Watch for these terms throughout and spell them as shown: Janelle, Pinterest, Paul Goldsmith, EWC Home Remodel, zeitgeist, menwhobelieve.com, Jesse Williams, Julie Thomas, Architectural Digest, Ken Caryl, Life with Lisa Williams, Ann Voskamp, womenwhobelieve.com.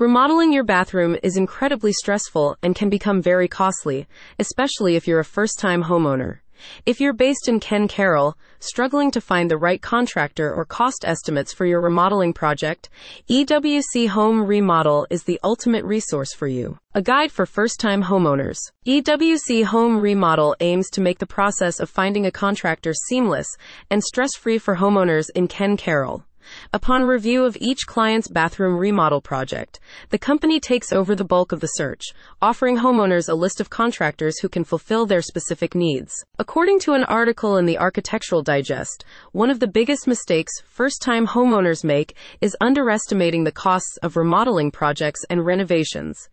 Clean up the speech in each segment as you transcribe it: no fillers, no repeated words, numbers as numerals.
Remodeling your bathroom is incredibly stressful and can become very costly, especially if you're a first-time homeowner. If you're based in Ken Caryl, struggling to find the right contractor or cost estimates for your remodeling project, EWC Home Remodel is the ultimate resource for you. A guide for first-time homeowners. EWC Home Remodel aims to make the process of finding a contractor seamless and stress-free for homeowners in Ken Caryl. Upon review of each client's bathroom remodel project, the company takes over the bulk of the search, offering homeowners a list of contractors who can fulfill their specific needs. According to an article in the Architectural Digest, one of the biggest mistakes first-time homeowners make is underestimating the costs of remodeling projects and renovations.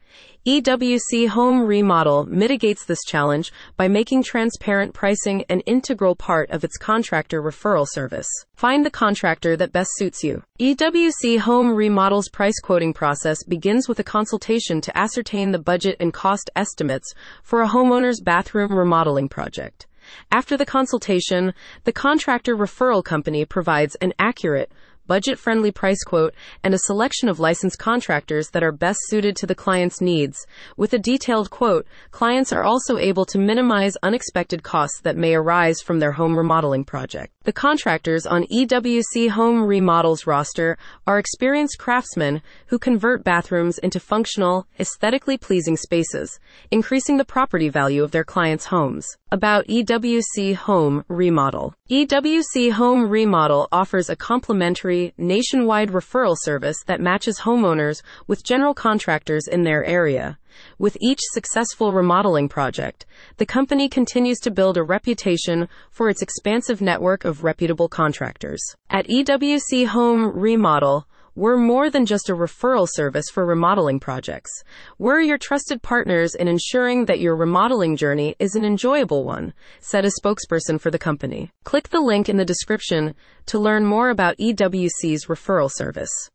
EWC Home Remodel mitigates this challenge by making transparent pricing an integral part of its contractor referral service. Find the contractor that best suits you. EWC Home Remodel's price quoting process begins with a consultation to ascertain the budget and cost estimates for a homeowner's bathroom remodeling project. After the consultation, the contractor referral company provides an accurate, budget-friendly price quote and a selection of licensed contractors that are best suited to the client's needs. With a detailed quote, clients are also able to minimize unexpected costs that may arise from their home remodeling project. The contractors on EWC Home Remodel's roster are experienced craftsmen who convert bathrooms into functional, aesthetically pleasing spaces, increasing the property value of their clients' homes. About EWC Home Remodel. EWC Home Remodel offers a complimentary nationwide referral service that matches homeowners with general contractors in their area. With each successful remodeling project, the company continues to build a reputation for its expansive network of reputable contractors. At EWC Home Remodel, we're more than just a referral service for remodeling projects. We're your trusted partners in ensuring that your remodeling journey is an enjoyable one, said a spokesperson for the company. Click the link in the description to learn more about EWC's referral service.